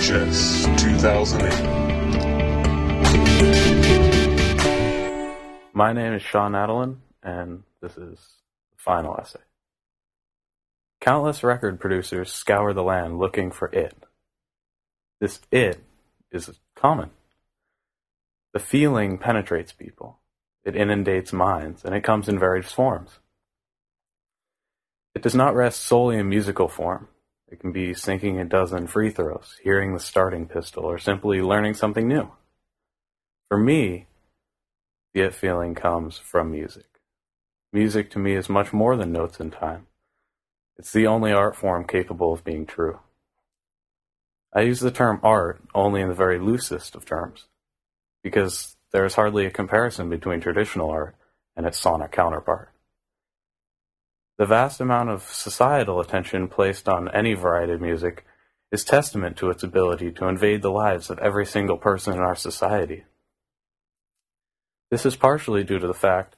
Chess 2008. My name is Sean Nadalin, and this is the final essay. Countless record producers scour the land looking for it. This it is common. The feeling penetrates people. It inundates minds, and it comes in various forms. It does not rest solely in musical form. It can be sinking a dozen free throws, hearing the starting pistol, or simply learning something new. For me, the it feeling comes from music. Music to me is much more than notes and time. It's the only art form capable of being true. I use the term art only in the very loosest of terms, because there is hardly a comparison between traditional art and its sonic counterpart. The vast amount of societal attention placed on any variety of music is testament to its ability to invade the lives of every single person in our society. This is partially due to the fact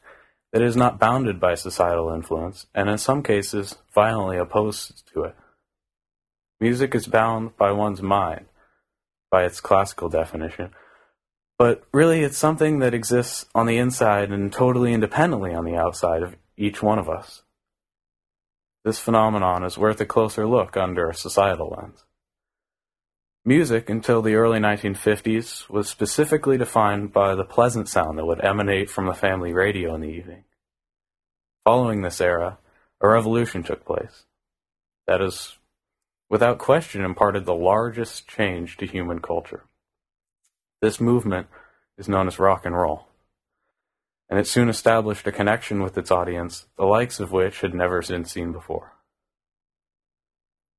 that it is not bounded by societal influence, and in some cases, violently opposed to it. Music is bound by one's mind, by its classical definition, but really it's something that exists on the inside and totally independently on the outside of each one of us. This phenomenon is worth a closer look under a societal lens. Music, until the early 1950s, was specifically defined by the pleasant sound that would emanate from the family radio in the evening. Following this era, a revolution took place. That is, without question, imparted the largest change to human culture. This movement is known as rock and roll, and it soon established a connection with its audience, the likes of which had never been seen before.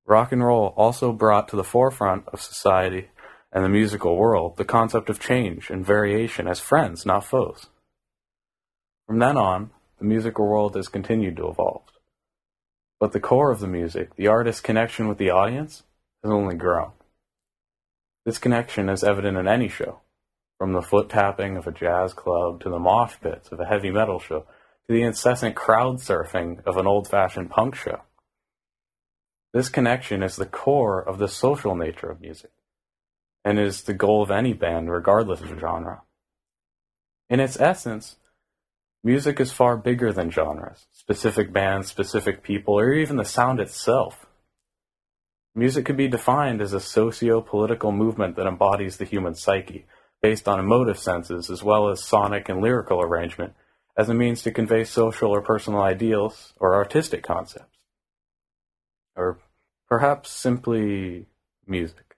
Rock and roll also brought to the forefront of society and the musical world the concept of change and variation as friends, not foes. From then on, the musical world has continued to evolve. But the core of the music, the artist's connection with the audience, has only grown. This connection is evident in any show, from the foot tapping of a jazz club to the mosh pits of a heavy metal show to the incessant crowd surfing of an old-fashioned punk show. This connection is the core of the social nature of music and is the goal of any band regardless of genre. In its essence, music is far bigger than genres, specific bands, specific people, or even the sound itself. Music could be defined as a socio-political movement that embodies the human psyche, based on emotive senses as well as sonic and lyrical arrangement, as a means to convey social or personal ideals or artistic concepts, or perhaps simply music.